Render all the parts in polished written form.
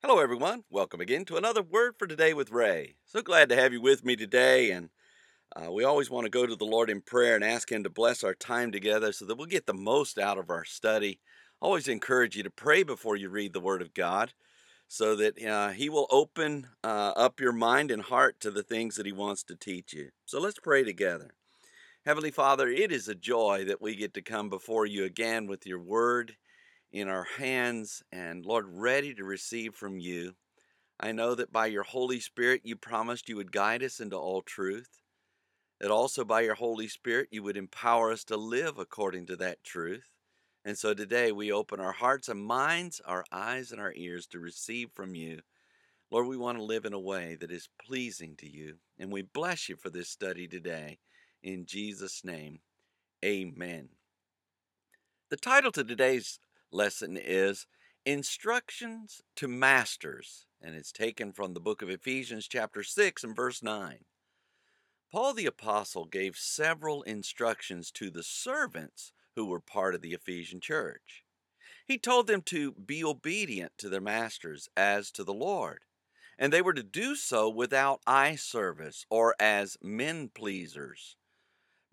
Hello everyone, welcome again to another Word for Today with Ray. So glad to have you with me today, and we always want to go to the Lord in prayer and ask Him to bless our time together so that we'll get the most out of our study. I always encourage you to pray before you read the Word of God so that He will open up your mind and heart to the things that He wants to teach you. So let's pray together. Heavenly Father, it is a joy that we get to come before you again with your Word in our hands, and Lord, ready to receive from you. I know that by your Holy Spirit, you promised you would guide us into all truth, that also by your Holy Spirit, you would empower us to live according to that truth. And so today we open our hearts and minds, our eyes and our ears to receive from you. Lord, we want to live in a way that is pleasing to you, and we bless you for this study today. In Jesus' name, amen. The title to today's lesson is Instructions to Masters, and it's taken from the book of Ephesians chapter 6 and verse 9. Paul the Apostle gave several instructions to the servants who were part of the Ephesian church. He told them to be obedient to their masters as to the Lord, and they were to do so without eye service or as men pleasers,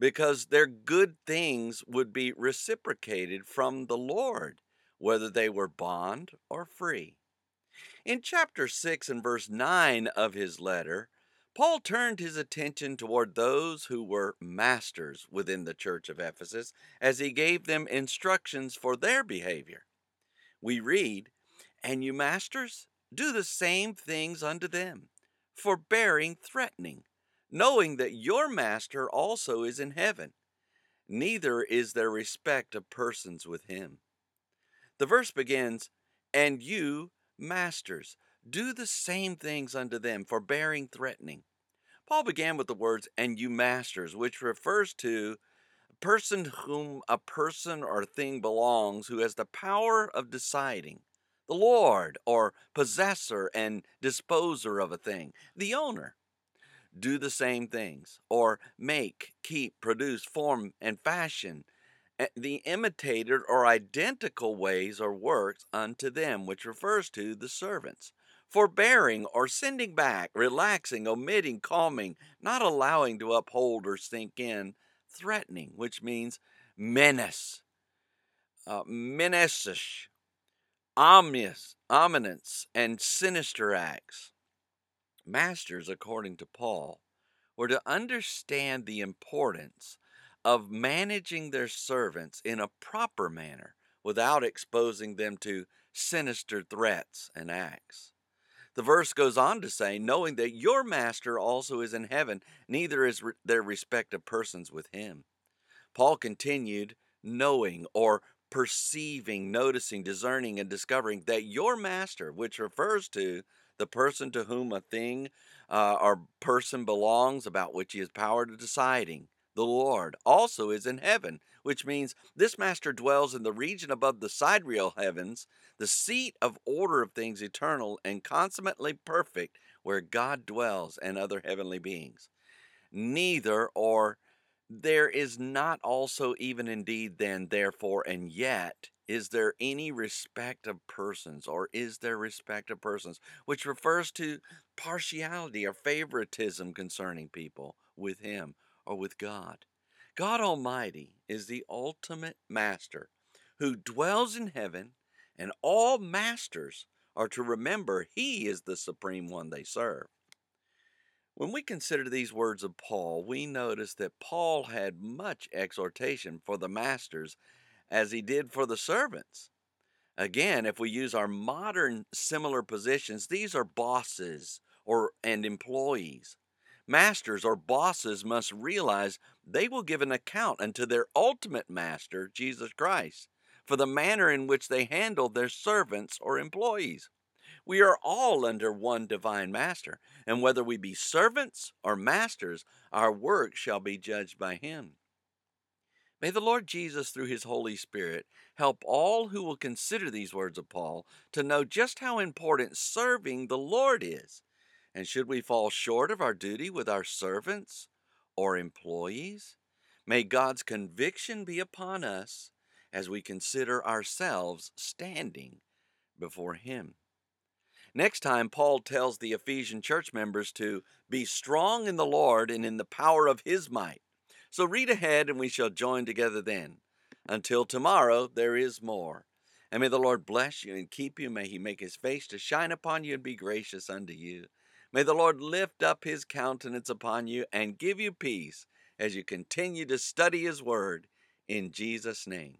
because their good things would be reciprocated from the Lord, whether they were bond or free. In chapter 6 and verse 9 of his letter, Paul turned his attention toward those who were masters within the church of Ephesus as he gave them instructions for their behavior. We read, "And you masters, do the same things unto them, forbearing threatening, knowing that your master also is in heaven. Neither is there respect of persons with him." The verse begins, "And you, masters, do the same things unto them, forbearing threatening." Paul began with the words, "and you masters," which refers to a person whom a person or thing belongs, who has the power of deciding, the Lord, or possessor and disposer of a thing, the owner. Do the same things, or make, keep, produce, form, and fashion the imitated or identical ways or works unto them, which refers to the servants. Forbearing or sending back, relaxing, omitting, calming, not allowing to uphold or sink in, threatening, which means menace, menaceish, ominous, and sinister acts. Masters, according to Paul, were to understand the importance of managing their servants in a proper manner without exposing them to sinister threats and acts. The verse goes on to say, "knowing that your master also is in heaven, neither is there respect of persons with him." Paul continued, "knowing," or perceiving, noticing, discerning, and discovering that your master, which refers to the person to whom a thing or person belongs, about which he has power to deciding, the Lord, also is in heaven, which means this master dwells in the region above the sidereal heavens, the seat of order of things eternal and consummately perfect, where God dwells and other heavenly beings. Neither, or there is not also, even, indeed, then, therefore, and yet, is there any respect of persons, or is there respect of persons, which refers to partiality or favoritism concerning people with him or with God. God Almighty is the ultimate master who dwells in heaven, and all masters are to remember he is the supreme one they serve. When we consider these words of Paul, we notice that Paul had much exhortation for the masters as he did for the servants. Again, if we use our modern similar positions, these are bosses and employees. Masters or bosses must realize they will give an account unto their ultimate master, Jesus Christ, for the manner in which they handle their servants or employees. We are all under one divine master, and whether we be servants or masters, our work shall be judged by him. May the Lord Jesus, through his Holy Spirit, help all who will consider these words of Paul to know just how important serving the Lord is. And should we fall short of our duty with our servants or employees, may God's conviction be upon us as we consider ourselves standing before him. Next time, Paul tells the Ephesian church members to be strong in the Lord and in the power of his might. So read ahead and we shall join together then. Until tomorrow, there is more. And may the Lord bless you and keep you. May he make his face to shine upon you and be gracious unto you. May the Lord lift up his countenance upon you and give you peace as you continue to study his word. In Jesus' name.